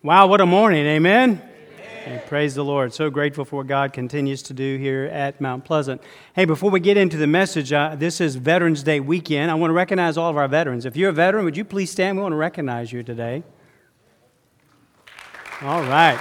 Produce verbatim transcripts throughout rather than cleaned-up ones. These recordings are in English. Wow, what a morning, amen? Amen. And praise the Lord. So grateful for what God continues to do here at Mount Pleasant. Hey, before we get into the message, uh, this is Veterans Day weekend. I want to recognize all of our veterans. If you're a veteran, would you please stand? We want to recognize you today. All right.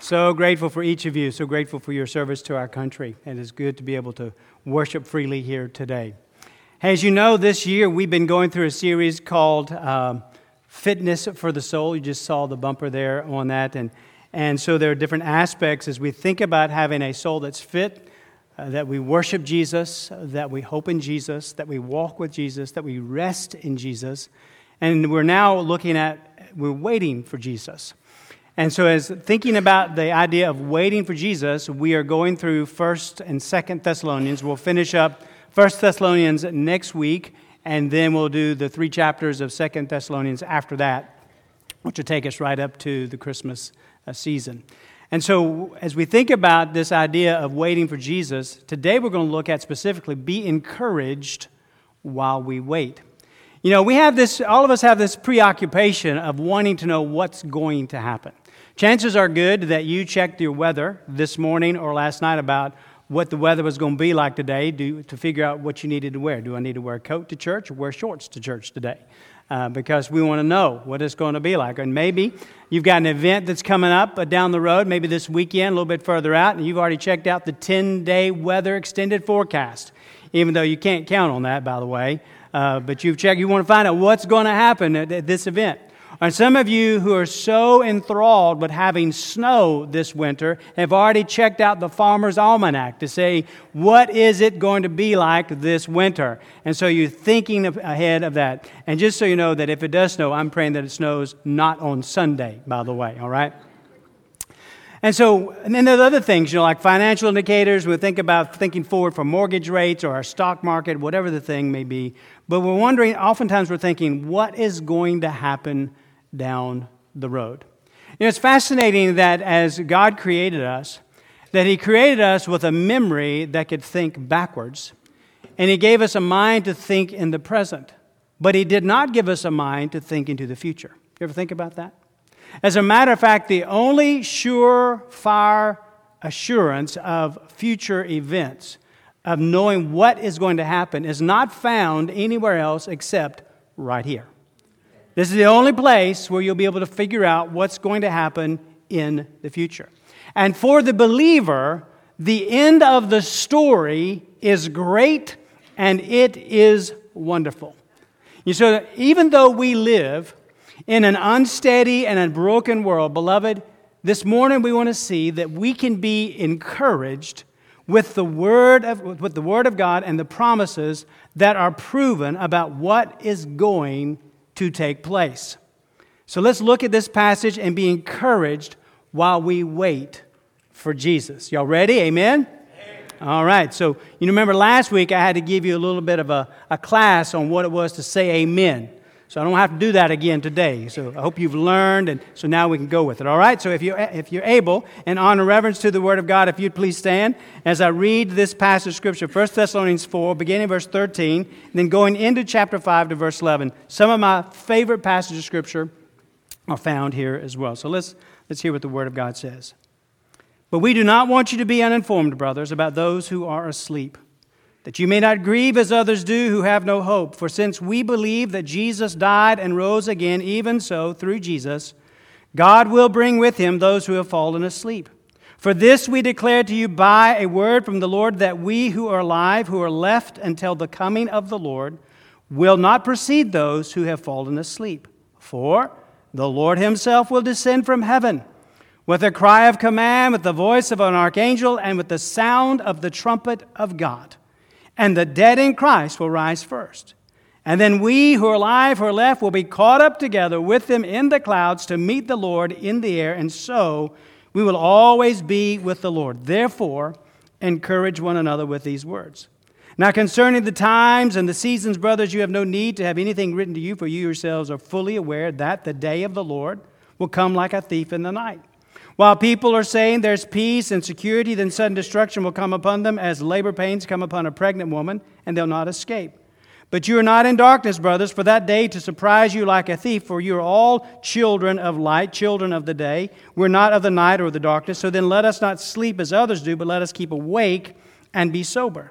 So grateful for each of you, so grateful for your service to our country, and it's good to be able to worship freely here today. As you know, this year we've been going through a series called um, Fitness for the Soul. You just saw the bumper there on that, and and so there are different aspects as we think about having a soul that's fit, uh, that we worship Jesus, that we hope in Jesus, that we walk with Jesus, that we rest in Jesus, and we're now looking at, we're waiting for Jesus. And so as thinking about the idea of waiting for Jesus, we are going through First and Second Thessalonians. We'll finish up First Thessalonians next week, and then we'll do the three chapters of Second Thessalonians after that, which will take us right up to the Christmas season. And so as we think about this idea of waiting for Jesus, today we're going to look at specifically, be encouraged while we wait. You know, we have this, all of us have this preoccupation of wanting to know what's going to happen. Chances are good that you checked your weather this morning or last night about what the weather was going to be like today to, to figure out what you needed to wear. Do I need to wear a coat to church or wear shorts to church today? Uh, because we want to know what it's going to be like. And maybe you've got an event that's coming up down the road, maybe this weekend, a little bit further out, and you've already checked out the ten-day weather extended forecast, even though you can't count on that, by the way. Uh, but you've checked, you want to find out what's going to happen at, at this event. And some of you who are so enthralled with having snow this winter have already checked out the Farmer's Almanac to say, what is it going to be like this winter? And so you're thinking of, ahead of that. And just so you know that if it does snow, I'm praying that it snows not on Sunday, by the way, all right? And so, and then there's other things, you know, like financial indicators. We think about thinking forward for mortgage rates or our stock market, whatever the thing may be. But we're wondering, oftentimes we're thinking, what is going to happen down the road? You know, it's fascinating that as God created us, that He created us with a memory that could think backwards, and He gave us a mind to think in the present, but He did not give us a mind to think into the future. You ever think about that? As a matter of fact, the only surefire assurance of future events, of knowing what is going to happen, is not found anywhere else except right here. This is the only place where you'll be able to figure out what's going to happen in the future. And for the believer, the end of the story is great and it is wonderful. You see, so even though we live in an unsteady and a broken world, beloved, this morning we want to see that we can be encouraged with the word of with the word of God and the promises that are proven about what is going to take place. So let's look at this passage and be encouraged while we wait for Jesus. Y'all ready? Amen? All right, so you remember last week I had to give you a little bit of a, a class on what it was to say amen. So I don't have to do that again today. So I hope you've learned, and so now we can go with it. All right, so if you're, if you're able, in honor and reverence to the Word of God, if you'd please stand as I read this passage of Scripture, First Thessalonians four, beginning verse thirteen, and then going into chapter five to verse eleven. Some of my favorite passages of Scripture are found here as well. So let's, let's hear what the Word of God says. But we do not want you to be uninformed, brothers, about those who are asleep, that you may not grieve as others do who have no hope. For since we believe that Jesus died and rose again, even so, through Jesus, God will bring with Him those who have fallen asleep. For this we declare to you by a word from the Lord, that we who are alive, who are left until the coming of the Lord, will not precede those who have fallen asleep. For the Lord Himself will descend from heaven with a cry of command, with the voice of an archangel, and with the sound of the trumpet of God. And the dead in Christ will rise first. And then we who are alive, who are left, will be caught up together with them in the clouds to meet the Lord in the air. And so we will always be with the Lord. Therefore, encourage one another with these words. Now concerning the times and the seasons, brothers, you have no need to have anything written to you, for you yourselves are fully aware that the day of the Lord will come like a thief in the night. While people are saying there's peace and security, then sudden destruction will come upon them as labor pains come upon a pregnant woman, and they'll not escape. But you are not in darkness, brothers, for that day to surprise you like a thief, for you are all children of light, children of the day. We're not of the night or the darkness, so then let us not sleep as others do, but let us keep awake and be sober.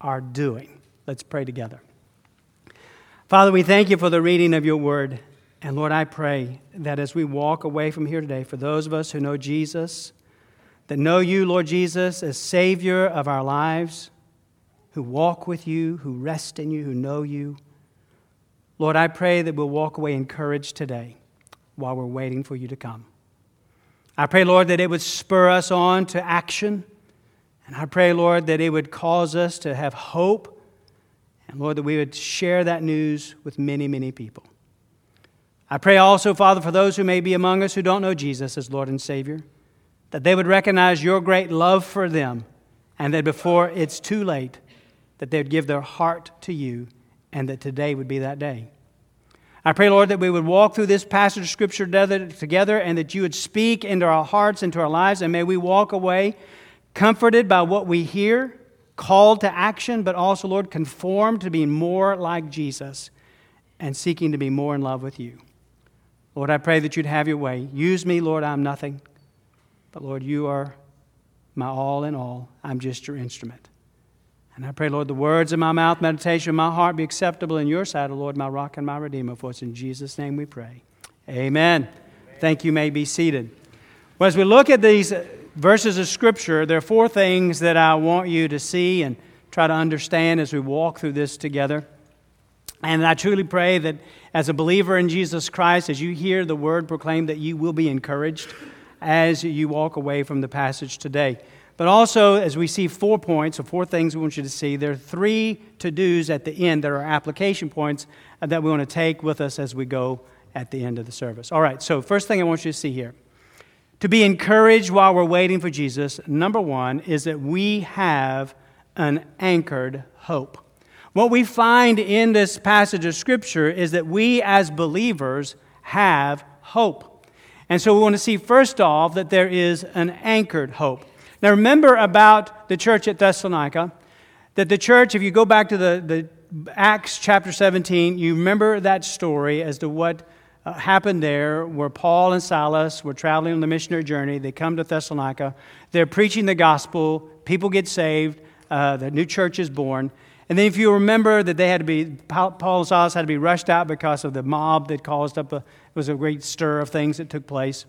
are doing. Let's pray together. Father, we thank you for the reading of your word. And Lord, I pray that as we walk away from here today, for those of us who know Jesus, that know you, Lord Jesus, as Savior of our lives, who walk with you, who rest in you, who know you, Lord, I pray that we'll walk away encouraged today while we're waiting for you to come. I pray, Lord, that it would spur us on to action. And I pray, Lord, that it would cause us to have hope, and, Lord, that we would share that news with many, many people. I pray also, Father, for those who may be among us who don't know Jesus as Lord and Savior, that they would recognize your great love for them, and that before it's too late, that they would give their heart to you, and that today would be that day. I pray, Lord, that we would walk through this passage of Scripture together, and that you would speak into our hearts, into our lives, and may we walk away comforted by what we hear, called to action, but also, Lord, conformed to being more like Jesus and seeking to be more in love with you. Lord, I pray that you'd have your way. Use me, Lord, I'm nothing. But, Lord, you are my all in all. I'm just your instrument. And I pray, Lord, the words of my mouth, meditation of my heart be acceptable in your sight, O Lord, my rock and my redeemer. For it's in Jesus' name we pray. Amen. Amen. Thank you. You may be seated. Well, as we look at these verses of Scripture, there are four things that I want you to see and try to understand as we walk through this together. And I truly pray that as a believer in Jesus Christ, as you hear the word proclaimed, that you will be encouraged as you walk away from the passage today. But also, as we see four points, or four things we want you to see, there are three to-dos at the end. There are application points that we want to take with us as we go at the end of the service. All right, so first thing I want you to see here. To be encouraged while we're waiting for Jesus, number one, is that we have an anchored hope. What we find in this passage of Scripture is that we as believers have hope. And so we want to see, first off, that there is an anchored hope. Now, remember about the church at Thessalonica, that the church, if you go back to the, the Acts chapter seventeen, you remember that story as to what Uh, happened there, where Paul and Silas were traveling on the missionary journey. They come to Thessalonica. They're preaching the gospel. People get saved. Uh, the new church is born. And then, if you remember, that they had to be Paul and Silas had to be rushed out because of the mob that caused up a it was a great stir of things that took place.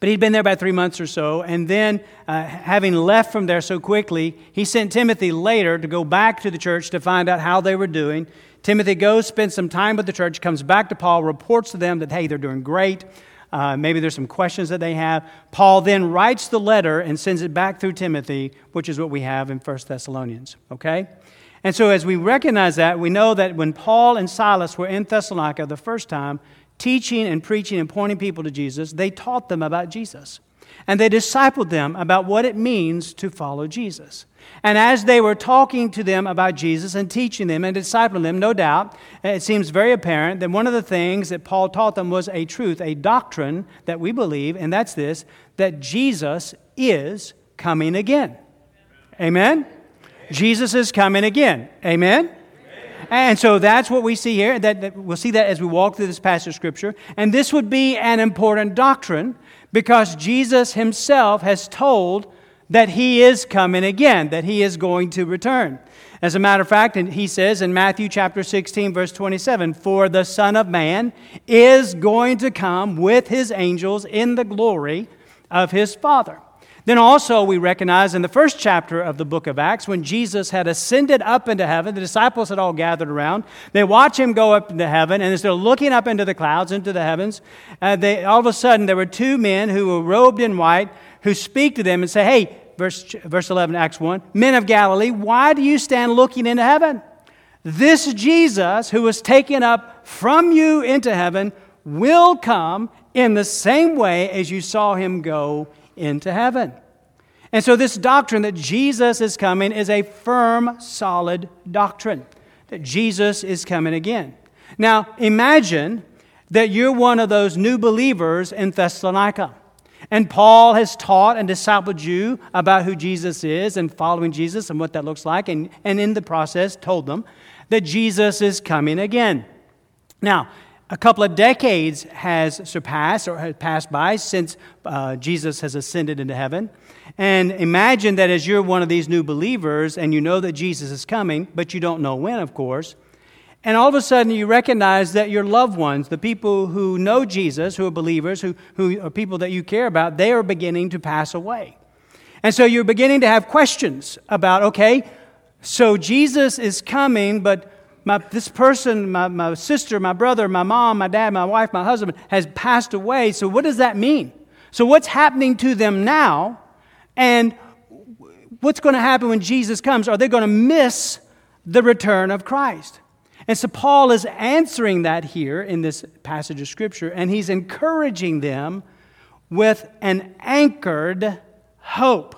But he'd been there about three months or so, and then uh, having left from there so quickly, he sent Timothy later to go back to the church to find out how they were doing. Timothy goes, spends some time with the church, comes back to Paul, reports to them that, hey, they're doing great. Uh, maybe there's some questions that they have. Paul then writes the letter and sends it back through Timothy, which is what we have in First Thessalonians, okay? And so as we recognize that, we know that when Paul and Silas were in Thessalonica the first time, teaching and preaching and pointing people to Jesus, they taught them about Jesus. And they discipled them about what it means to follow Jesus. And as they were talking to them about Jesus and teaching them and discipling them, no doubt, it seems very apparent that one of the things that Paul taught them was a truth, a doctrine that we believe, and that's this, that Jesus is coming again. Amen? Amen? Jesus is coming again. Amen? And so that's what we see here. That, that we'll see that as we walk through this passage of Scripture. And this would be an important doctrine because Jesus himself has told that he is coming again, that he is going to return. As a matter of fact, and he says in Matthew chapter sixteen, verse twenty-seven, "For the Son of Man is going to come with his angels in the glory of his Father." Then also we recognize in the first chapter of the book of Acts, when Jesus had ascended up into heaven, the disciples had all gathered around. They watch him go up into heaven, and as they're looking up into the clouds, into the heavens, uh, they all of a sudden there were two men who were robed in white who speak to them and say, hey, verse, verse eleven, Acts one, men of Galilee, why do you stand looking into heaven? This Jesus who was taken up from you into heaven will come in the same way as you saw him go into heaven. And so this doctrine that Jesus is coming is a firm, solid doctrine, that Jesus is coming again. Now, imagine that you're one of those new believers in Thessalonica, and Paul has taught and discipled you about who Jesus is and following Jesus and what that looks like, and, and in the process told them that Jesus is coming again. Now, a couple of decades has surpassed or has passed by since uh, Jesus has ascended into heaven. And imagine that as you're one of these new believers and you know that Jesus is coming, but you don't know when, of course, and all of a sudden you recognize that your loved ones, the people who know Jesus, who are believers, who, who are people that you care about, they are beginning to pass away. And so you're beginning to have questions about, okay, so Jesus is coming, but My, this person, my, my sister, my brother, my mom, my dad, my wife, my husband has passed away. So what does that mean? So what's happening to them now? And what's going to happen when Jesus comes? Are they going to miss the return of Christ? And so Paul is answering that here in this passage of Scripture, and he's encouraging them with an anchored hope.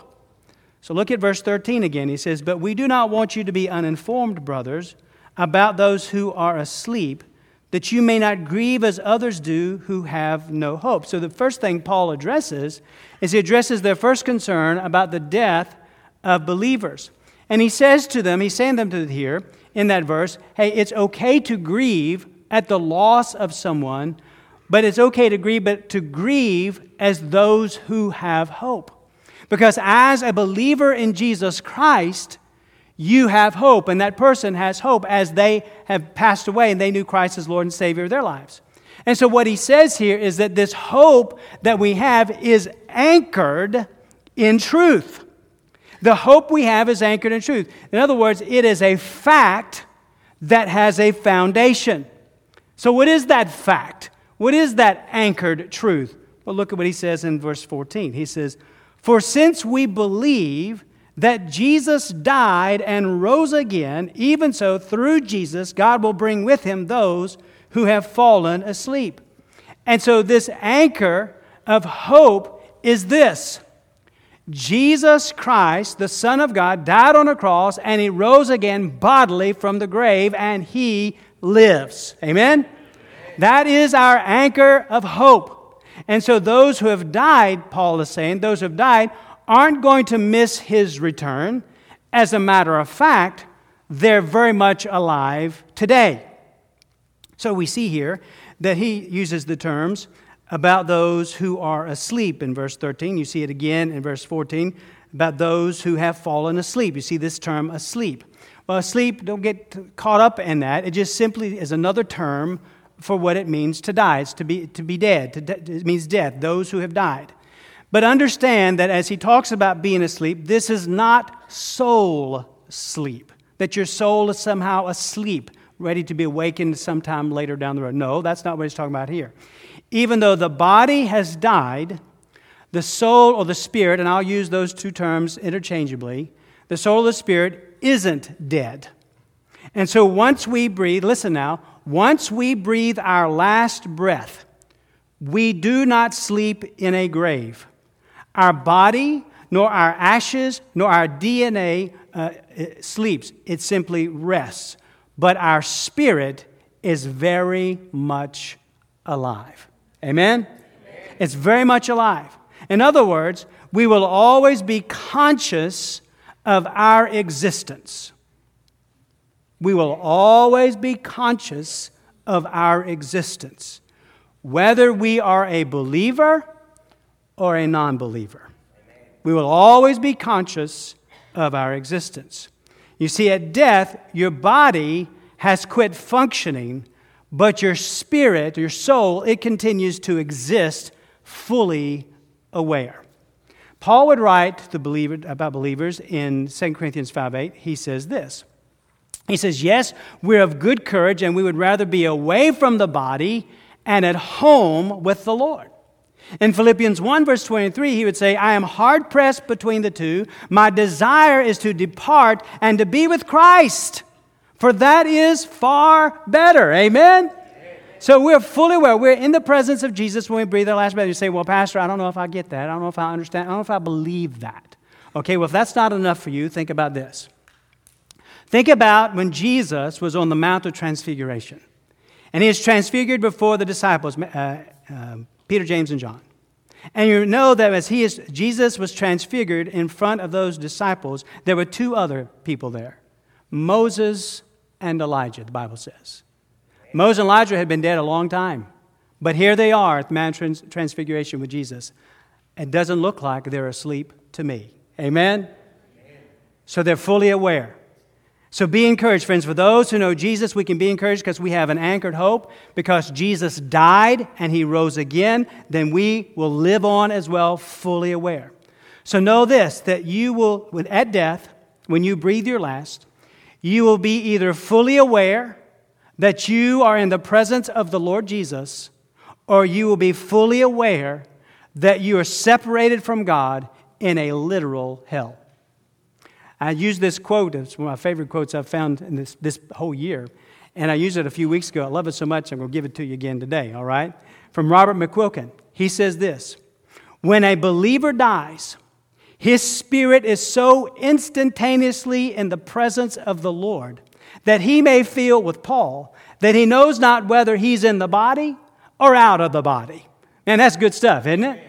So look at verse thirteen again. He says, but we do not want you to be uninformed, brothers, about those who are asleep, that you may not grieve as others do who have no hope. So the first thing Paul addresses is he addresses their first concern about the death of believers. And he says to them, he's saying them to here in that verse, hey, it's okay to grieve at the loss of someone, but it's okay to grieve, but to grieve as those who have hope. Because as a believer in Jesus Christ, you have hope, and that person has hope as they have passed away and they knew Christ as Lord and Savior of their lives. And so what he says here is that this hope that we have is anchored in truth. The hope we have is anchored in truth. In other words, it is a fact that has a foundation. So what is that fact? What is that anchored truth? Well, look at what he says in verse fourteen. He says, for since we believe that Jesus died and rose again, even so, through Jesus, God will bring with him those who have fallen asleep. And so this anchor of hope is this: Jesus Christ, the Son of God, died on a cross, and he rose again bodily from the grave, and he lives. Amen? That is our anchor of hope. And so those who have died, Paul is saying, those who have died aren't going to miss his return. As a matter of fact, they're very much alive today. So we see here that he uses the terms about those who are asleep in verse thirteen. You see it again in verse fourteen, about those who have fallen asleep. You see this term asleep. Well, asleep, don't get caught up in that. It just simply is another term for what it means to die. It's to be, to be dead. To de- it means death, those who have died. But understand that as he talks about being asleep, this is not soul sleep, that your soul is somehow asleep, ready to be awakened sometime later down the road. No, that's not what he's talking about here. Even though the body has died, the soul or the spirit, and I'll use those two terms interchangeably, the soul or the spirit isn't dead. And so once we breathe, listen now, once we breathe our last breath, we do not sleep in a grave. Our body, nor our ashes, nor our D N A uh, sleeps. It simply rests. But our spirit is very much alive. Amen? Amen? It's very much alive. In other words, we will always be conscious of our existence. We will always be conscious of our existence, whether we are a believer or a non-believer. We will always be conscious of our existence. You see, at death, your body has quit functioning, but your spirit, your soul, it continues to exist fully aware. Paul would write the believer, about believers in Second Corinthians five eight. He says this. He says, yes, we're of good courage, and we would rather be away from the body and at home with the Lord. In Philippians one verse twenty-three, he would say, I am hard pressed between the two. My desire is to depart and to be with Christ, for that is far better. Amen? Amen. So we're fully aware. We're in the presence of Jesus when we breathe our last breath. You say, well, Pastor, I don't know if I get that. I don't know if I understand. I don't know if I believe that. Okay, well, if that's not enough for you, think about this. Think about when Jesus was on the Mount of Transfiguration, and he is transfigured before the disciples, uh, uh, Peter, James, and John. And you know that as he is, Jesus was transfigured in front of those disciples, there were two other people there, Moses and Elijah, the Bible says. Moses and Elijah had been dead a long time, but here they are at the Mount of Transfiguration with Jesus. It doesn't look like they're asleep to me. Amen? Amen. So they're fully aware. So be encouraged, friends. For those who know Jesus, we can be encouraged because we have an anchored hope. Because Jesus died and he rose again, then we will live on as well, fully aware. So know this, that you will, at death, when you breathe your last, you will be either fully aware that you are in the presence of the Lord Jesus, or you will be fully aware that you are separated from God in a literal hell. I used this quote, it's one of my favorite quotes I've found in this, this whole year, and I used it a few weeks ago. I love it so much, I'm going to give it to you again today, all right? From Robert McQuilkin. He says this, when a believer dies, his spirit is so instantaneously in the presence of the Lord that he may feel with Paul that he knows not whether he's in the body or out of the body. Man, that's good stuff, isn't it?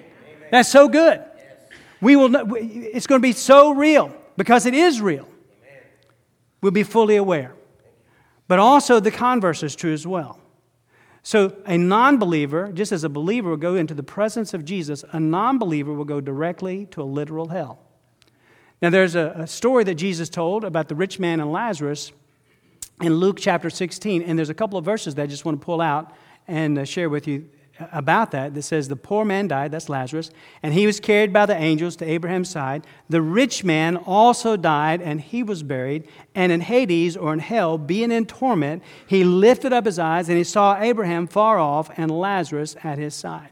That's so good. We will. It's going to be so real. Because it is real, we'll be fully aware. But also the converse is true as well. So a non-believer, just as a believer will go into the presence of Jesus, a non-believer will go directly to a literal hell. Now there's a, a story that Jesus told about the rich man and Lazarus in Luke chapter sixteen, and there's a couple of verses that I just want to pull out and uh, share with you about that, that says the poor man died, that's Lazarus, and he was carried by the angels to Abraham's side. The rich man also died, and he was buried, and in Hades, or in hell, being in torment, he lifted up his eyes, and he saw Abraham far off, and Lazarus at his side.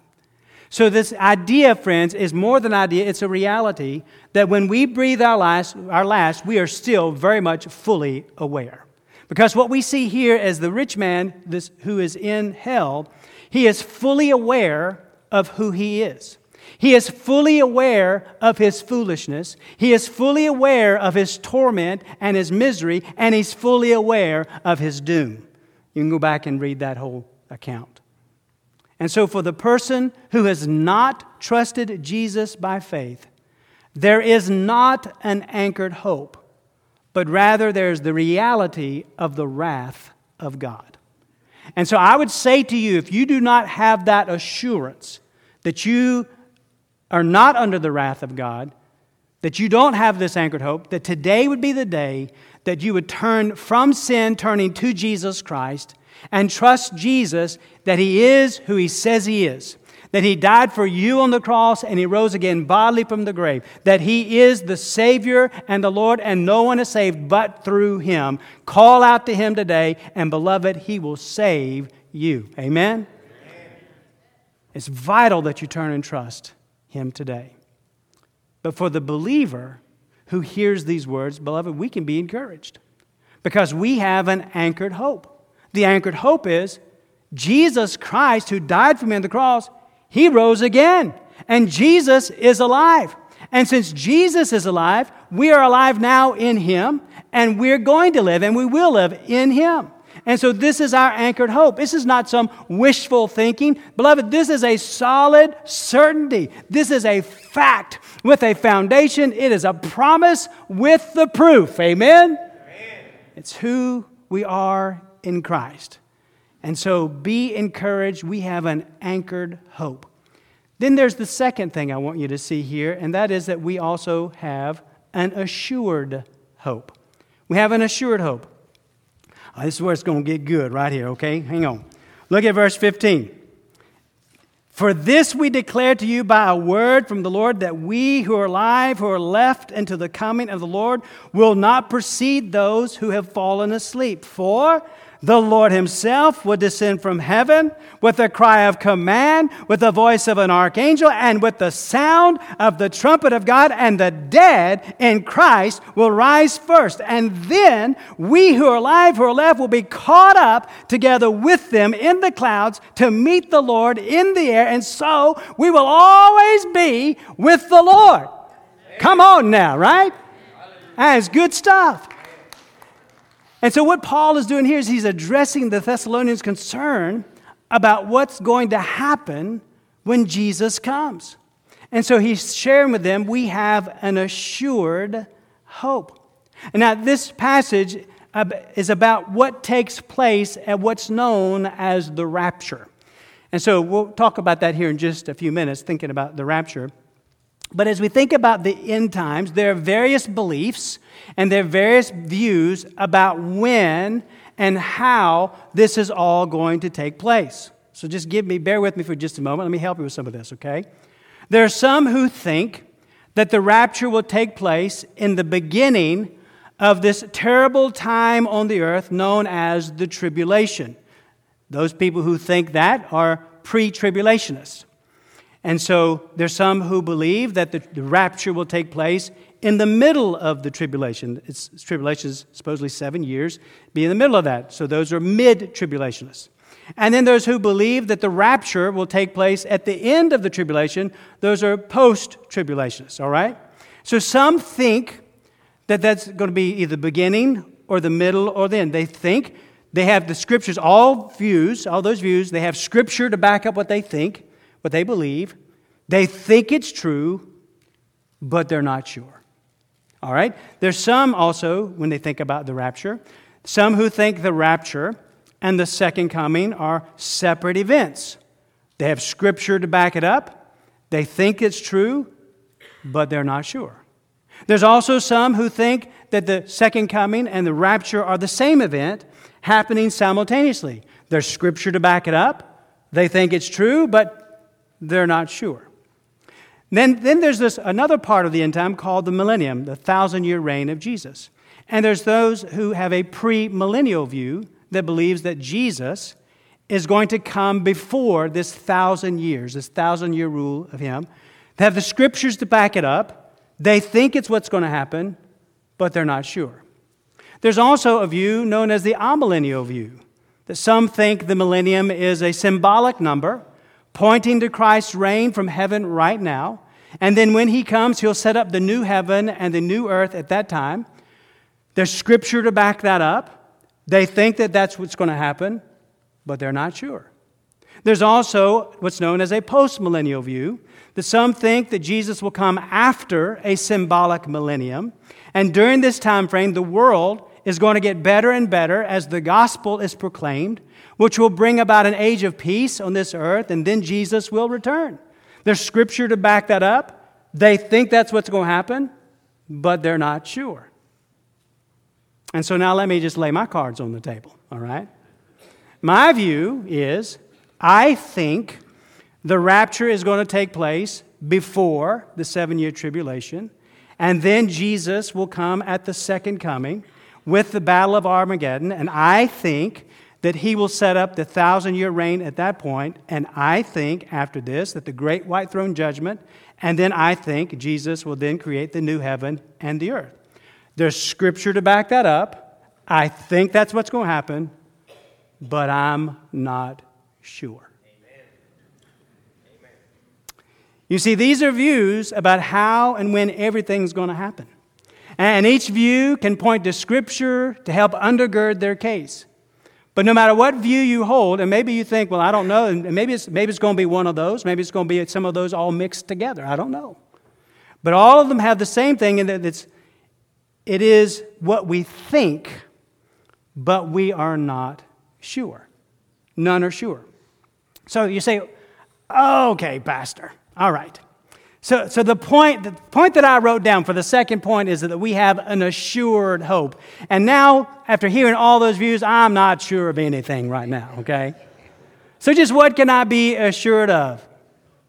So this idea, friends, is more than an idea, it's a reality, that when we breathe our last, our last, we are still very much fully aware. Because what we see here as the rich man this, who is in hell, he is fully aware of who he is. He is fully aware of his foolishness. He is fully aware of his torment and his misery, and he's fully aware of his doom. You can go back and read that whole account. And so for the person who has not trusted Jesus by faith, there is not an anchored hope, but rather there's the reality of the wrath of God. And so I would say to you, if you do not have that assurance that you are not under the wrath of God, that you don't have this anchored hope, that today would be the day that you would turn from sin, turning to Jesus Christ, and trust Jesus that He is who He says He is, that He died for you on the cross and He rose again bodily from the grave, that He is the Savior and the Lord, and no one is saved but through Him. Call out to Him today, and beloved, He will save you. Amen? Amen. It's vital that you turn and trust Him today. But for the believer who hears these words, beloved, we can be encouraged because we have an anchored hope. The anchored hope is Jesus Christ, who died for me on the cross, He rose again, and Jesus is alive. And since Jesus is alive, we are alive now in Him, and we're going to live, and we will live in Him. And so this is our anchored hope. This is not some wishful thinking. Beloved, this is a solid certainty. This is a fact with a foundation. It is a promise with the proof. Amen? Amen. It's who we are in Christ. And so be encouraged. We have an anchored hope. Then there's the second thing I want you to see here, and that is that we also have an assured hope. We have an assured hope. Oh, this is where it's going to get good right here, okay? Hang on. Look at verse fifteen. For this we declare to you by a word from the Lord, that we who are alive, who are left until the coming of the Lord, will not precede those who have fallen asleep. For the Lord himself would descend from heaven with a cry of command, with the voice of an archangel, and with the sound of the trumpet of God, and the dead in Christ will rise first. And then we who are alive, who are left, will be caught up together with them in the clouds to meet the Lord in the air. And so we will always be with the Lord. Amen. Come on now, right? That's good stuff. And so what Paul is doing here is he's addressing the Thessalonians' concern about what's going to happen when Jesus comes. And so he's sharing with them, we have an assured hope. And now this passage is about what takes place at what's known as the rapture. And so we'll talk about that here in just a few minutes, thinking about the rapture. But as we think about the end times, there are various beliefs and there are various views about when and how this is all going to take place. So just give me, bear with me for just a moment. Let me help you with some of this, okay? There are some who think that the rapture will take place in the beginning of this terrible time on the earth known as the tribulation. Those people who think that are pre-tribulationists. And so there's some who believe that the, the rapture will take place in the middle of the tribulation. It's tribulation is supposedly seven years, be in the middle of that. So those are mid-tribulationists. And then those who believe that the rapture will take place at the end of the tribulation, those are post-tribulationists, all right? So some think that that's going to be either beginning or the middle or the end. They think they have the scriptures, all views, all those views, they have scripture to back up what they think. What they believe, they think it's true, but they're not sure. All right? There's some also, when they think about the rapture, some who think the rapture and the second coming are separate events. They have scripture to back it up. They think it's true, but they're not sure. There's also some who think that the second coming and the rapture are the same event happening simultaneously. There's scripture to back it up. They think it's true, but they're not sure. Then, then there's this another part of the end time called the millennium, the thousand-year reign of Jesus. And there's those who have a pre-millennial view that believes that Jesus is going to come before this thousand years, this thousand-year rule of him. They have the scriptures to back it up. They think it's what's going to happen, but they're not sure. There's also a view known as the amillennial view, that some think the millennium is a symbolic number, pointing to Christ's reign from heaven right now. And then when he comes, he'll set up the new heaven and the new earth at that time. There's scripture to back that up. They think that that's what's going to happen, but they're not sure. There's also what's known as a post-millennial view, that some think that Jesus will come after a symbolic millennium. And during this time frame, the world is going to get better and better as the gospel is proclaimed, which will bring about an age of peace on this earth, and then Jesus will return. There's scripture to back that up. They think that's what's going to happen, but they're not sure. And so now let me just lay my cards on the table, all right? My view is I think the rapture is going to take place before the seven-year tribulation, and then Jesus will come at the second coming with the battle of Armageddon, and I think that he will set up the thousand-year reign at that point, and I think after this that the great white throne judgment, and then I think Jesus will then create the new heaven and the earth. There's scripture to back that up. I think that's what's going to happen, but I'm not sure. Amen. Amen. You see, these are views about how and when everything's going to happen. And each view can point to scripture to help undergird their case. But no matter what view you hold, and maybe you think, well, I don't know, and maybe it's, maybe it's going to be one of those, maybe it's going to be some of those all mixed together, I don't know. But all of them have the same thing, in that it's, it is what we think, but we are not sure. None are sure. So you say, okay, Pastor, all right. So so the point, the point that I wrote down for the second point is that we have an assured hope. And now, after hearing all those views, I'm not sure of anything right now, okay? So just what can I be assured of?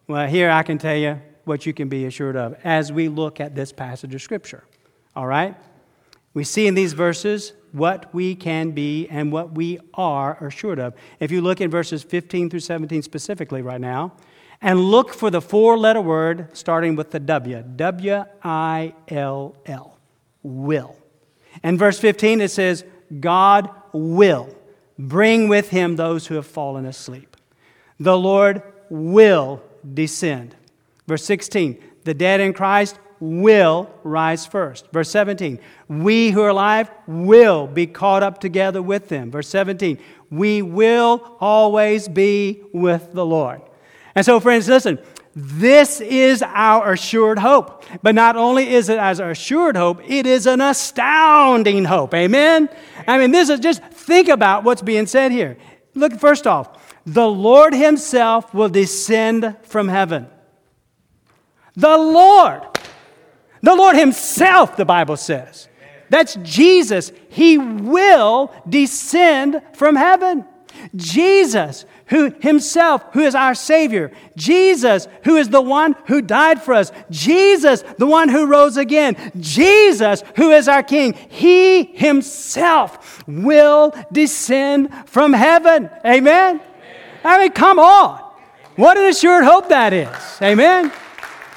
Well, here I can tell you what you can be assured of as we look at this passage of Scripture, all right? We see in these verses what we can be and what we are assured of. If you look in verses fifteen through seventeen specifically right now, and look for the four-letter word starting with the W, W I L L, will. In verse fifteen, it says, God will bring with him those who have fallen asleep. The Lord will descend. Verse sixteen, the dead in Christ will rise first. Verse seventeen, we who are alive will be caught up together with them. Verse seventeen, we will always be with the Lord. And so, friends, listen, this is our assured hope. But not only is it our assured hope, it is an astounding hope. Amen? I mean, this is just, think about what's being said here. Look, first off, the Lord himself will descend from heaven. The Lord. The Lord himself, the Bible says. That's Jesus. He will descend from heaven. Jesus, who himself, who is our Savior. Jesus, who is the one who died for us. Jesus, the one who rose again. Jesus, who is our King. He himself will descend from heaven. Amen? Amen. I mean, come on. Amen. What an assured hope that is. Amen?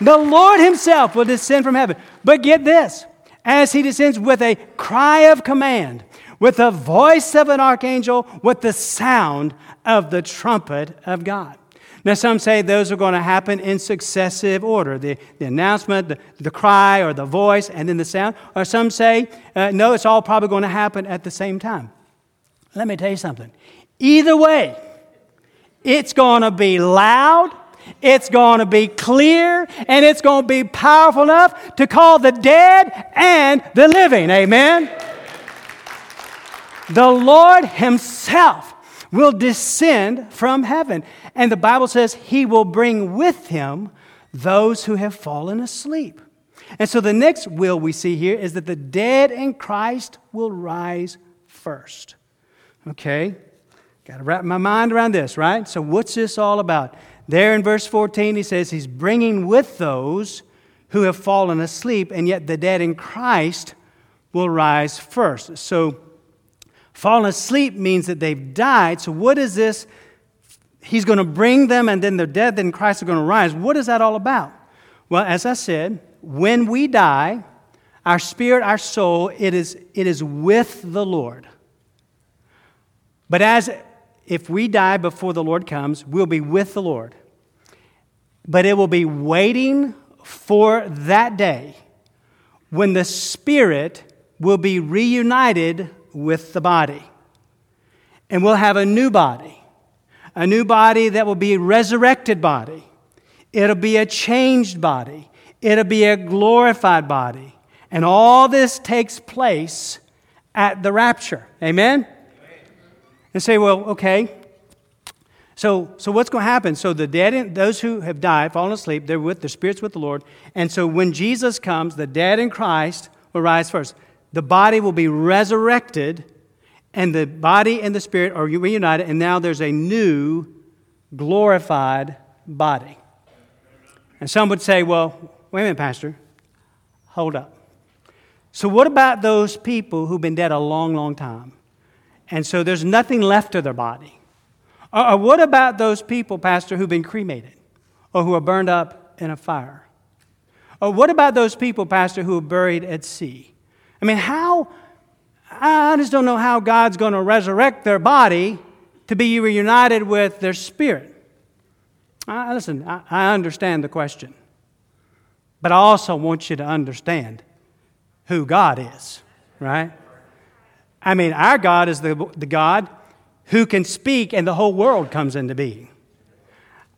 The Lord himself will descend from heaven. But get this, as he descends with a cry of command, with the voice of an archangel, with the sound of the trumpet of God. Now, some say those are going to happen in successive order. The, the announcement, the, the cry, or the voice, and then the sound. Or some say, uh, no, it's all probably going to happen at the same time. Let me tell you something. Either way, it's going to be loud, it's going to be clear, and it's going to be powerful enough to call the dead and the living. Amen? The Lord himself will descend from heaven. And the Bible says he will bring with him those who have fallen asleep. And so the next will we see here is that the dead in Christ will rise first. Okay, got to wrap my mind around this, right? So what's this all about? There in verse fourteen, he says he's bringing with those who have fallen asleep, and yet the dead in Christ will rise first. So fallen asleep means that they've died. So what is this? He's going to bring them, and then they're dead, then Christ is going to rise. What is that all about? Well, as I said, when we die, our spirit, our soul, it is, it is with the Lord. But as if we die before the Lord comes, we'll be with the Lord. But it will be waiting for that day when the spirit will be reunited with the body. And we'll have a new body. A new body that will be a resurrected body. It'll be a changed body. It'll be a glorified body. And all this takes place at the rapture. Amen? And say, well, okay, so so what's going to happen? So the dead, those who have died, fallen asleep, they're with, their spirit's with the Lord. And so when Jesus comes, the dead in Christ will rise first. The body will be resurrected, and the body and the spirit are reunited, and now there's a new glorified body. And some would say, well, wait a minute, Pastor, hold up. So what about those people who've been dead a long, long time? And so there's nothing left of their body. Or, or what about those people, Pastor, who've been cremated or who are burned up in a fire? Or what about those people, Pastor, who are buried at sea? I mean, how, I just don't know how God's going to resurrect their body to be reunited with their spirit. I, listen, I, I understand the question. But I also want you to understand who God is, right? I mean, our God is the, the God who can speak and the whole world comes into being.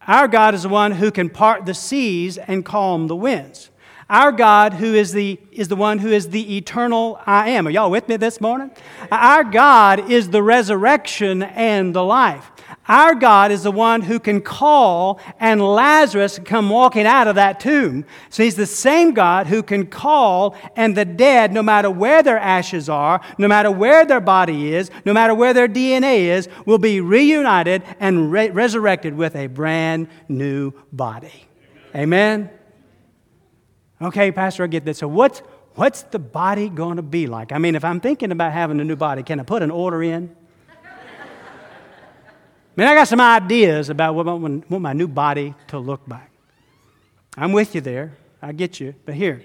Our God is the one who can part the seas and calm the winds. Our God who is the is the one who is the eternal I am. Are y'all with me this morning? Our God is the resurrection and the life. Our God is the one who can call and Lazarus come walking out of that tomb. So he's the same God who can call and the dead, no matter where their ashes are, no matter where their body is, no matter where their D N A is, will be reunited and re- resurrected with a brand new body. Amen? Amen? Okay, Pastor, I get this. So what's, what's the body going to be like? I mean, if I'm thinking about having a new body, can I put an order in? I mean, I got some ideas about what my, what my new body to look like. I'm with you there. I get you. But here,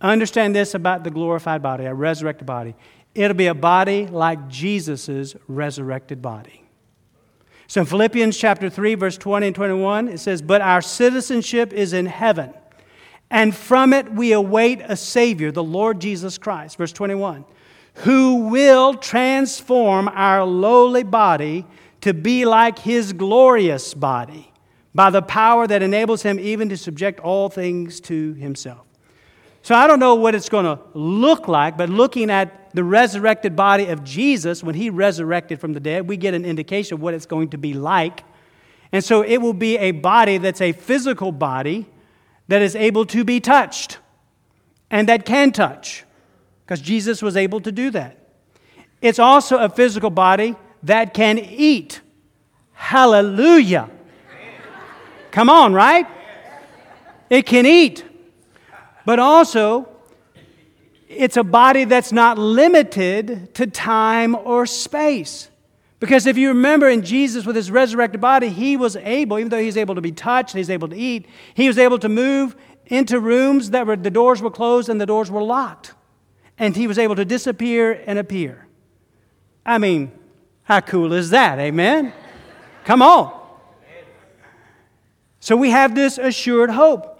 understand this about the glorified body, a resurrected body. It'll be a body like Jesus' resurrected body. So in Philippians chapter three, verse twenty and twenty-one, it says, "But our citizenship is in heaven, and from it we await a Savior, the Lord Jesus Christ." Verse twenty-one, "Who will transform our lowly body to be like his glorious body, by the power that enables him even to subject all things to himself." So I don't know what it's going to look like, but looking at the resurrected body of Jesus, when he resurrected from the dead, we get an indication of what it's going to be like. And so it will be a body that's a physical body that is able to be touched and that can touch, because Jesus was able to do that. It's also a physical body that can eat. Hallelujah. Come on, right? It can eat. But also, it's a body that's not limited to time or space. Because if you remember, in Jesus with his resurrected body, he was able, even though he's able to be touched, he's able to eat, he was able to move into rooms that were, the doors were closed and the doors were locked. And he was able to disappear and appear. I mean, how cool is that? Amen? Come on. So we have this assured hope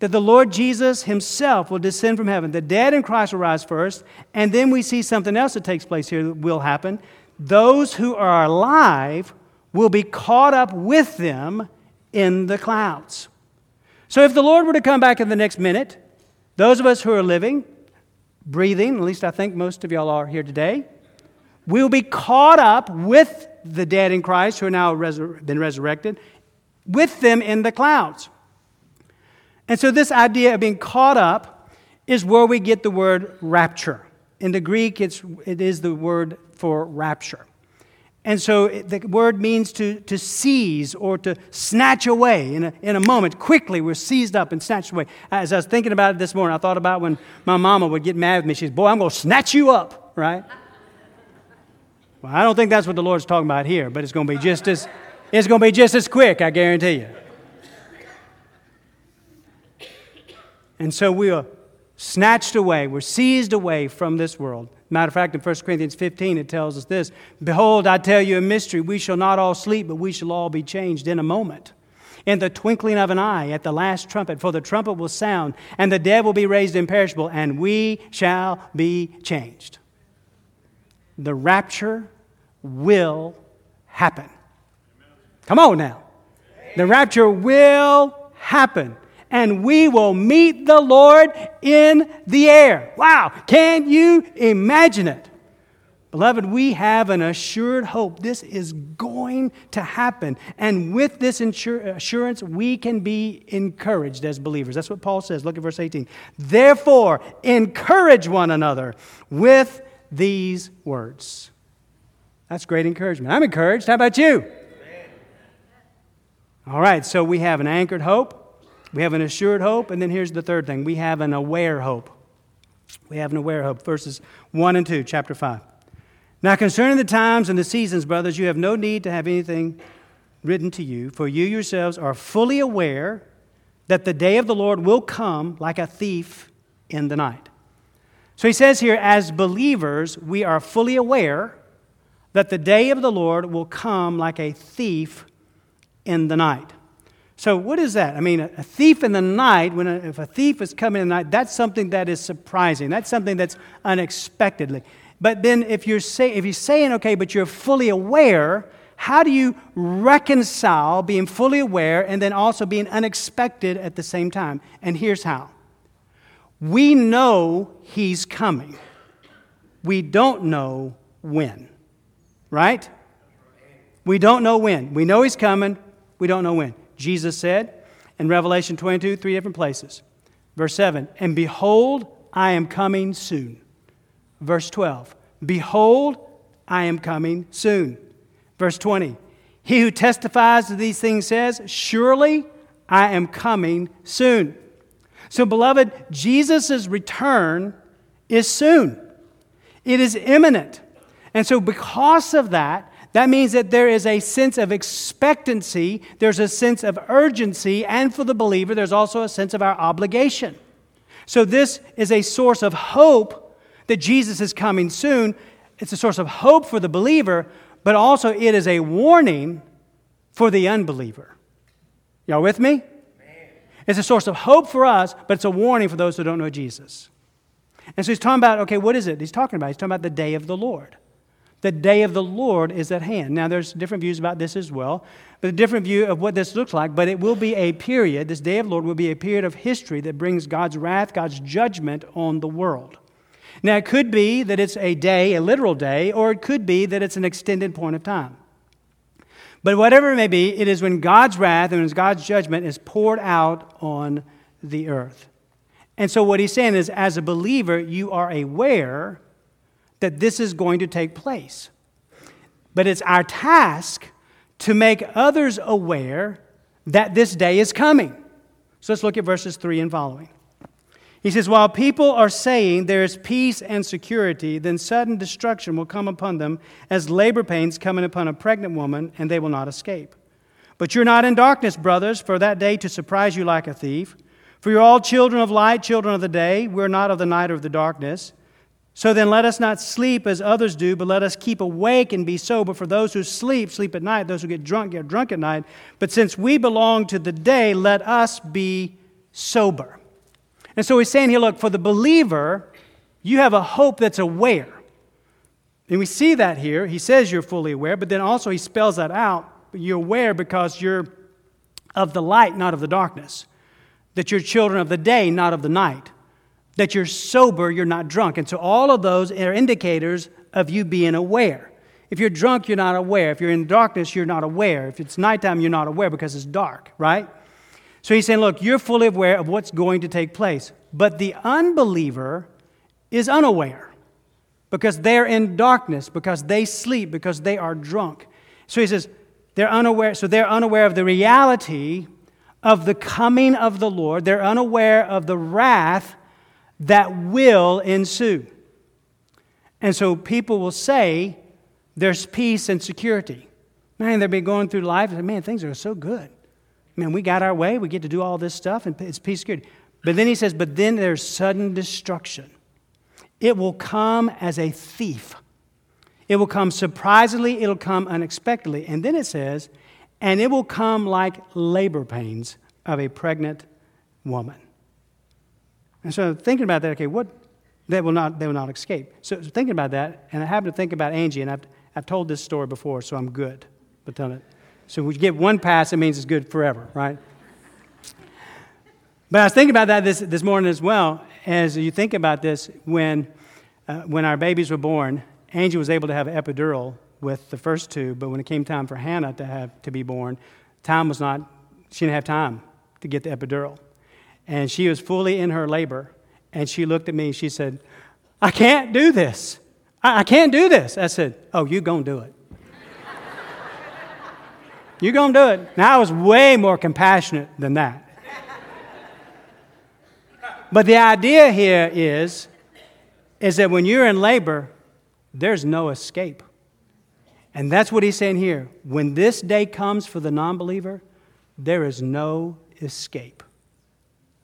that the Lord Jesus himself will descend from heaven. The dead in Christ will rise first, and then we see something else that takes place here that will happen. Those who are alive will be caught up with them in the clouds. So if the Lord were to come back in the next minute, those of us who are living, breathing, at least I think most of y'all are here today, we'll be caught up with the dead in Christ who are now resur- been resurrected, with them in the clouds. And so this idea of being caught up is where we get the word rapture. In the Greek, it's, it is the word for rapture. And so it, the word means to, to seize or to snatch away. In a, in a moment, quickly, we're seized up and snatched away. As I was thinking about it this morning, I thought about when my mama would get mad at me. She says, "Boy, I'm going to snatch you up," right? Well, I don't think that's what the Lord's talking about here, but it's going to be just as, it's going to be just as quick, I guarantee you. And so we are snatched away, we're seized away from this world. Matter of fact, in First Corinthians fifteen, it tells us this, "Behold, I tell you a mystery, we shall not all sleep, but we shall all be changed in a moment. In the twinkling of an eye, at the last trumpet, for the trumpet will sound, and the dead will be raised imperishable, and we shall be changed." The rapture will happen. Come on now. The rapture will happen, and we will meet the Lord in the air. Wow, can you imagine it? Beloved, we have an assured hope. This is going to happen, and with this insur- assurance, we can be encouraged as believers. That's what Paul says. Look at verse eighteen. "Therefore, encourage one another with these words." That's great encouragement. I'm encouraged. How about you? Amen. All right, so we have an anchored hope. We have an assured hope. And then here's the third thing. We have an aware hope. We have an aware hope. Verses one and two, chapter five. "Now concerning the times and the seasons, brothers, you have no need to have anything written to you, for you yourselves are fully aware that the day of the Lord will come like a thief in the night." So he says here, as believers, we are fully aware that the day of the Lord will come like a thief in the night. So what is that? I mean, a thief in the night, when a, if a thief is coming in the night, that's something that is surprising. That's something that's unexpectedly. But then if you're, say, if you're saying, okay, but you're fully aware, how do you reconcile being fully aware and then also being unexpected at the same time? And here's how. We know he's coming. We don't know when, right? We don't know when. We know he's coming. We don't know when. Jesus said in Revelation twenty-two, three different places. Verse seven, "And behold, I am coming soon." Verse twelve, "Behold, I am coming soon." Verse twenty, "He who testifies to these things says, surely I am coming soon." So, beloved, Jesus' return is soon. It is imminent. And so because of that, that means that there is a sense of expectancy, there's a sense of urgency, and for the believer, there's also a sense of our obligation. So this is a source of hope that Jesus is coming soon. It's a source of hope for the believer, but also it is a warning for the unbeliever. Y'all with me? It's a source of hope for us, but it's a warning for those who don't know Jesus. And so he's talking about, okay, what is it he's talking about? He's talking about the day of the Lord. The day of the Lord is at hand. Now, there's different views about this as well, but a different view of what this looks like, but it will be a period, this day of the Lord will be a period of history that brings God's wrath, God's judgment on the world. Now, it could be that it's a day, a literal day, or it could be that it's an extended point of time. But whatever it may be, it is when God's wrath and when God's judgment is poured out on the earth. And so what he's saying is, as a believer, you are aware that this is going to take place. But it's our task to make others aware that this day is coming. So let's look at verses three and following. He says, while people are saying there is peace and security, then sudden destruction will come upon them as labor pains coming upon a pregnant woman, and they will not escape. But you're not in darkness, brothers, for that day to surprise you like a thief. For you're all children of light, children of the day. We're not of the night or of the darkness. So then let us not sleep as others do, but let us keep awake and be sober. For those who sleep, sleep at night. Those who get drunk, get drunk at night. But since we belong to the day, let us be sober. And so he's saying here, look, for the believer, you have a hope that's aware. And we see that here. He says you're fully aware, but then also he spells that out. You're aware because you're of the light, not of the darkness. That you're children of the day, not of the night. That you're sober, you're not drunk. And so all of those are indicators of you being aware. If you're drunk, you're not aware. If you're in darkness, you're not aware. If it's nighttime, you're not aware because it's dark, right? So he's saying, look, you're fully aware of what's going to take place. But the unbeliever is unaware because they're in darkness, because they sleep, because they are drunk. So he says, they're unaware. So they're unaware of the reality of the coming of the Lord. They're unaware of the wrath that will ensue. And so people will say there's peace and security. Man, they'll be going through life and say, man, things are so good. Man, we got our way. We get to do all this stuff and it's peace and security. But then he says, but then there's sudden destruction. It will come as a thief. It will come surprisingly. It'll come unexpectedly. And then it says, and it will come like labor pains of a pregnant woman. And so thinking about that, okay, what? They will not, they will not escape. So thinking about that, and I happen to think about Angie, and I've, I've told this story before, so I'm good. But tell it. So when you get one pass, it means it's good forever, right? But I was thinking about that this, this morning as well. As you think about this, when, uh, when our babies were born, Angie was able to have an epidural with the first two, but when it came time for Hannah to have to be born, time was not, she didn't have time to get the epidural. And she was fully in her labor, and she looked at me and she said, I can't do this. I, I can't do this. I said, oh, you gonna do it. You gonna do it. Now, I was way more compassionate than that. But the idea here is, is that when you're in labor, there's no escape. And that's what he's saying here. When this day comes for the non-believer, there is no escape.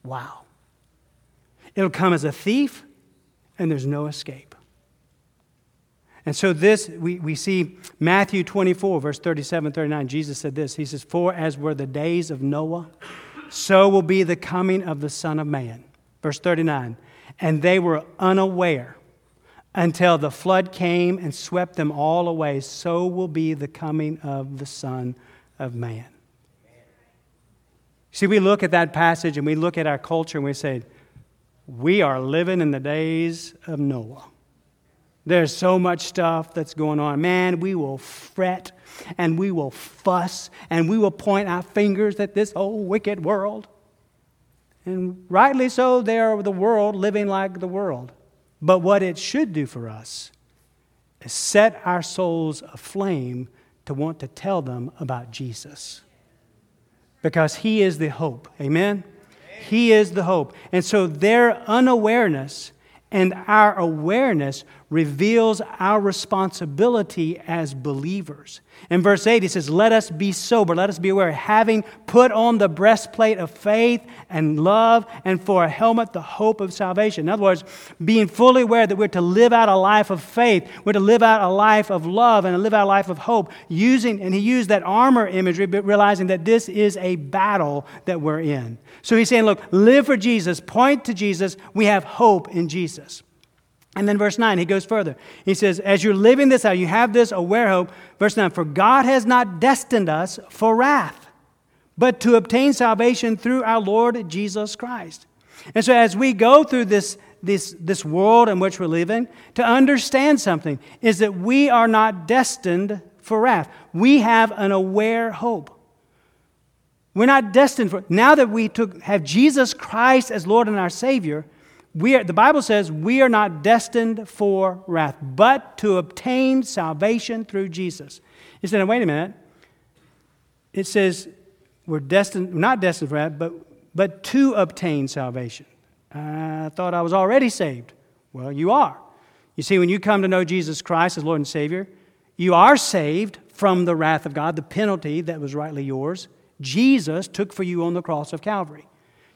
Wow. It'll come as a thief, and there's no escape. And so this, we, we see Matthew twenty-four, verse thirty-seven, thirty-nine, Jesus said this. He says, for as were the days of Noah, so will be the coming of the Son of Man. Verse thirty-nine, and they were unaware until the flood came and swept them all away, so will be the coming of the Son of Man. See, we look at that passage and we look at our culture and we say, we are living in the days of Noah. There's so much stuff that's going on. Man, we will fret and we will fuss and we will point our fingers at this whole wicked world. And rightly so, they are the world living like the world. But what it should do for us is set our souls aflame to want to tell them about Jesus. Because he is the hope. Amen? Amen. He is the hope. And so their unawareness and our awareness reveals our responsibility as believers. In verse eight, he says, let us be sober, let us be aware, having put on the breastplate of faith and love, and for a helmet, the hope of salvation. In other words, being fully aware that we're to live out a life of faith, we're to live out a life of love, and to live out a life of hope, using, and he used that armor imagery, but realizing that this is a battle that we're in. So he's saying, look, live for Jesus, point to Jesus, we have hope in Jesus. And then verse nine, he goes further. He says, as you're living this out, you have this aware hope. Verse nine, for God has not destined us for wrath, but to obtain salvation through our Lord Jesus Christ. And so as we go through this, this, this world in which we're living, to understand something is that we are not destined for wrath. We have an aware hope. We're not destined for, now that we took have Jesus Christ as Lord and our Savior, We are, the Bible says we are not destined for wrath, but to obtain salvation through Jesus. He said, now, wait a minute. It says we're destined, we're not destined for wrath, but, but to obtain salvation. I thought I was already saved. Well, you are. You see, when you come to know Jesus Christ as Lord and Savior, you are saved from the wrath of God, the penalty that was rightly yours. Jesus took for you on the cross of Calvary.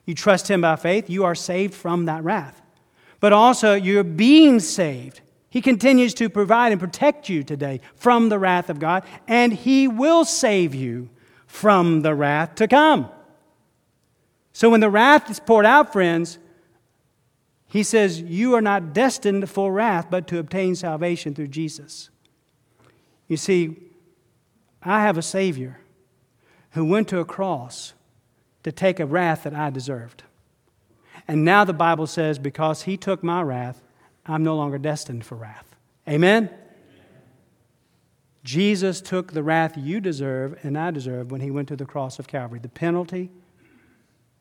You trust him by faith, you are saved from that wrath. But also, you're being saved. He continues to provide and protect you today from the wrath of God, and he will save you from the wrath to come. So when the wrath is poured out, friends, he says, you are not destined for wrath, but to obtain salvation through Jesus. You see, I have a Savior who went to a cross to take a wrath that I deserved. And now the Bible says, because he took my wrath, I'm no longer destined for wrath. Amen? Amen? Jesus took the wrath you deserve and I deserve when he went to the cross of Calvary. The penalty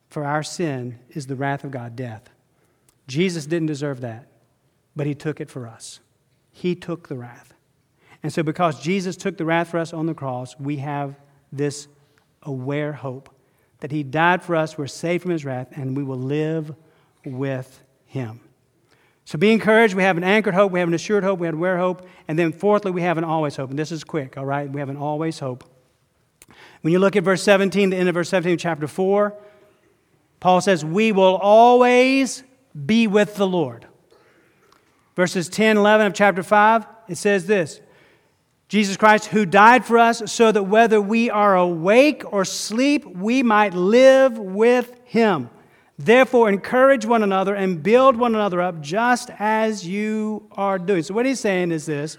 for our sin is the wrath of God, death. Jesus didn't deserve that, but he took it for us. He took the wrath. And so because Jesus took the wrath for us on the cross, we have this aware hope that he died for us, we're saved from his wrath, and we will live with him. So be encouraged. We have an anchored hope. We have an assured hope. We have an aware hope. And then fourthly, we have an always hope. And this is quick, all right? We have an always hope. When you look at verse seventeen, the end of verse seventeen of chapter four, Paul says, we will always be with the Lord. Verses ten, eleven of chapter five, it says this, Jesus Christ, who died for us so that whether we are awake or sleep, we might live with him. Therefore, encourage one another and build one another up just as you are doing. So what he's saying is this,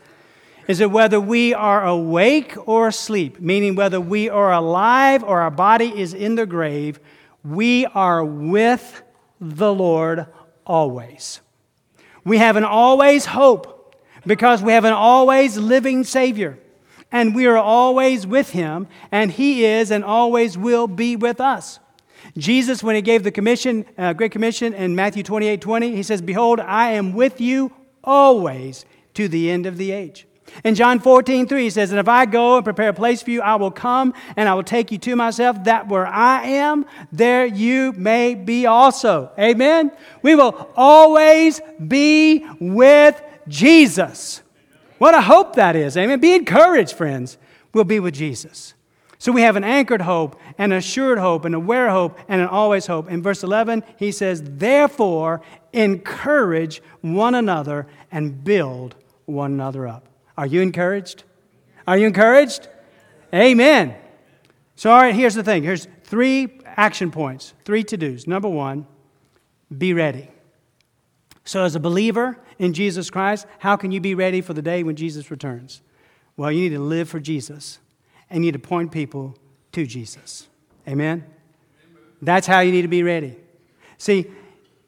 is that whether we are awake or asleep, meaning whether we are alive or our body is in the grave, we are with the Lord always. We have an always hope. Because we have an always living Savior, and we are always with him, and he is and always will be with us. Jesus, when he gave the commission, uh, Great Commission in Matthew twenty-eight twenty, he says, behold, I am with you always to the end of the age. In John fourteen three, he says, and if I go and prepare a place for you, I will come and I will take you to myself, that where I am, there you may be also. Amen? We will always be with Jesus. What a hope that is. Amen. Be encouraged, friends. We'll be with Jesus. So we have an anchored hope, an assured hope, an aware hope, and an always hope. In verse eleven, he says, therefore, encourage one another and build one another up. Are you encouraged? Are you encouraged? Amen. So, all right, here's the thing. Here's three action points, three to-dos. Number one, be ready. So as a believer in Jesus Christ, how can you be ready for the day when Jesus returns? Well, you need to live for Jesus and you need to point people to Jesus. Amen? Amen? That's how you need to be ready. See,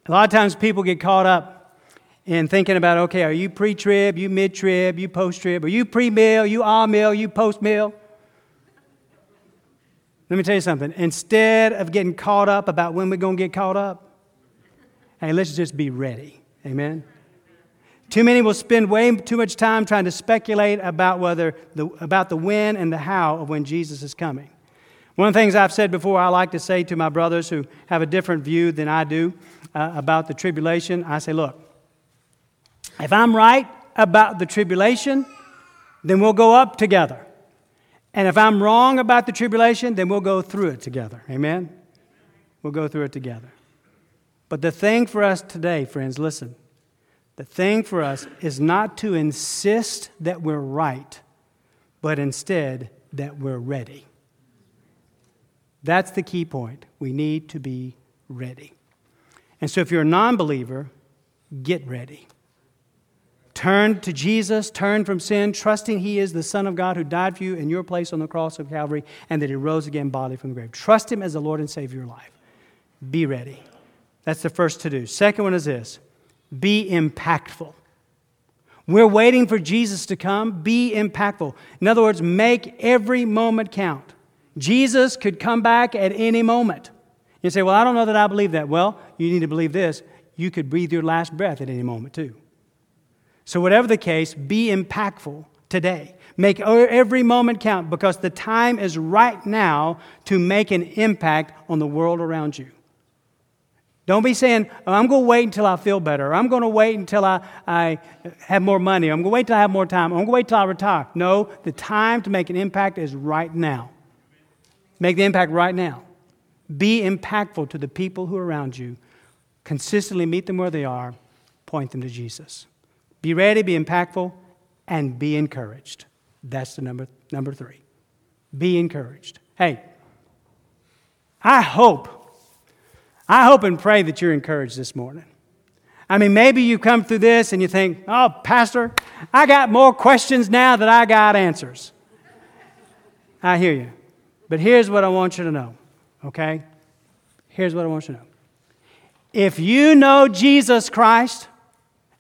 a lot of times people get caught up in thinking about, okay, are you pre-trib, you mid-trib, you post-trib, are you pre-meal, you all-meal, you post-meal? Let me tell you something. Instead of getting caught up about when we're going to get caught up, hey, let's just be ready. Amen. Too many will spend way too much time trying to speculate about whether the, about the when and the how of when Jesus is coming. One of the things I've said before, I like to say to my brothers who have a different view than I do uh, about the tribulation, I say, look, if I'm right about the tribulation, then we'll go up together. And if I'm wrong about the tribulation, then we'll go through it together. Amen? We'll go through it together. But the thing for us today, friends, listen, the thing for us is not to insist that we're right, but instead that we're ready. That's the key point. We need to be ready. And so if you're a non-believer, get ready. Turn to Jesus, turn from sin, trusting He is the Son of God who died for you in your place on the cross of Calvary and that He rose again bodily from the grave. Trust Him as the Lord and Savior of your life. Be ready. That's the first to do. Second one is this. Be impactful. We're waiting for Jesus to come. Be impactful. In other words, make every moment count. Jesus could come back at any moment. You say, well, I don't know that I believe that. Well, you need to believe this. You could breathe your last breath at any moment too. So whatever the case, be impactful today. Make every moment count because the time is right now to make an impact on the world around you. Don't be saying, oh, I'm going to wait until I feel better. Or, I'm going to wait until I, I have more money. Or, I'm going to wait until I have more time. Or, I'm going to wait until I retire. No, the time to make an impact is right now. Make the impact right now. Be impactful to the people who are around you. Consistently meet them where they are. Point them to Jesus. Be ready, be impactful, and be encouraged. That's the number number three. Be encouraged. Hey, I hope, I hope and pray that you're encouraged this morning. I mean, maybe you come through this and you think, oh, Pastor, I got more questions now than I got answers. I hear you. But here's what I want you to know, okay? Here's what I want you to know. If you know Jesus Christ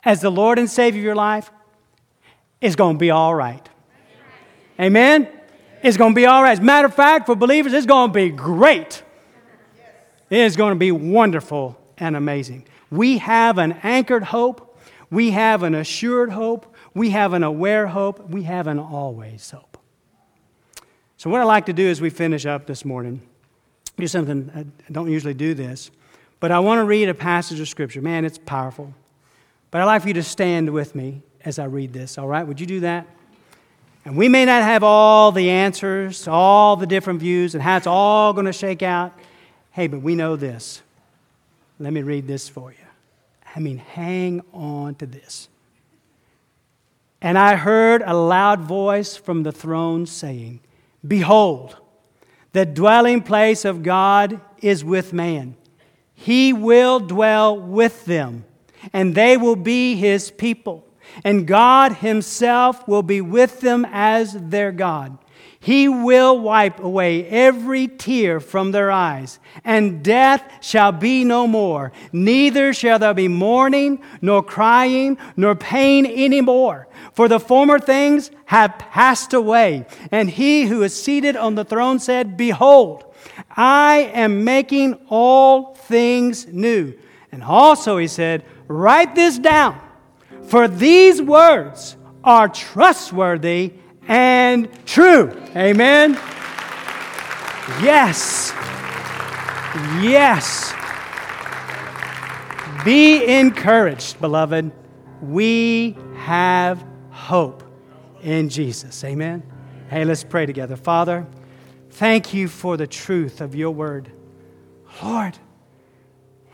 as the Lord and Savior of your life, it's going to be all right. Amen? It's going to be all right. As a matter of fact, for believers, it's going to be great. It is going to be wonderful and amazing. We have an anchored hope. We have an assured hope. We have an aware hope. We have an always hope. So what I'd like to do as we finish up this morning, do something, I don't usually do this, but I want to read a passage of Scripture. Man, it's powerful. But I'd like for you to stand with me as I read this, all right? Would you do that? And we may not have all the answers, all the different views, and how it's all going to shake out. Hey, but we know this. Let me read this for you. I mean, hang on to this. And I heard a loud voice from the throne saying, behold, the dwelling place of God is with man. He will dwell with them, and they will be His people. And God Himself will be with them as their God. He will wipe away every tear from their eyes, and death shall be no more. Neither shall there be mourning, nor crying, nor pain any more. For the former things have passed away. And He who is seated on the throne said, behold, I am making all things new. And also He said, write this down, for these words are trustworthy and true. Amen. Yes. Yes. Be encouraged, beloved. We have hope in Jesus. Amen. Hey, let's pray together. Father, thank you for the truth of your word. Lord,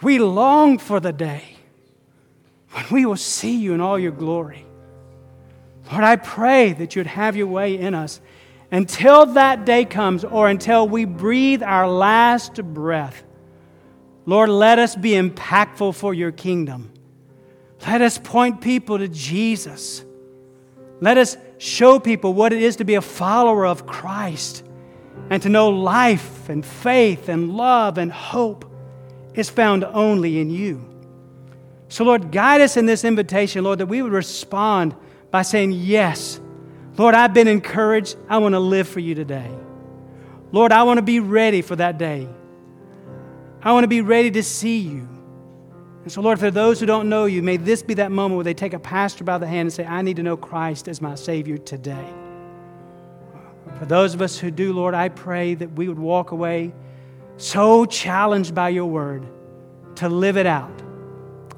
we long for the day when we will see you in all your glory. Lord, I pray that you'd have your way in us until that day comes or until we breathe our last breath. Lord, let us be impactful for your kingdom. Let us point people to Jesus. Let us show people what it is to be a follower of Christ and to know life and faith and love and hope is found only in you. So, Lord, guide us in this invitation, Lord, that we would respond by saying, yes, Lord, I've been encouraged. I want to live for you today. Lord, I want to be ready for that day. I want to be ready to see you. And so, Lord, for those who don't know you, may this be that moment where they take a pastor by the hand and say, I need to know Christ as my Savior today. For those of us who do, Lord, I pray that we would walk away so challenged by your word to live it out,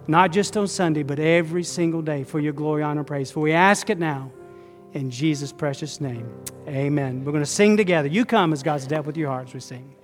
not just on Sunday, but every single day for your glory, honor, and praise. For we ask it now in Jesus' precious name. Amen. We're going to sing together. You come as God's death with your hearts, we sing.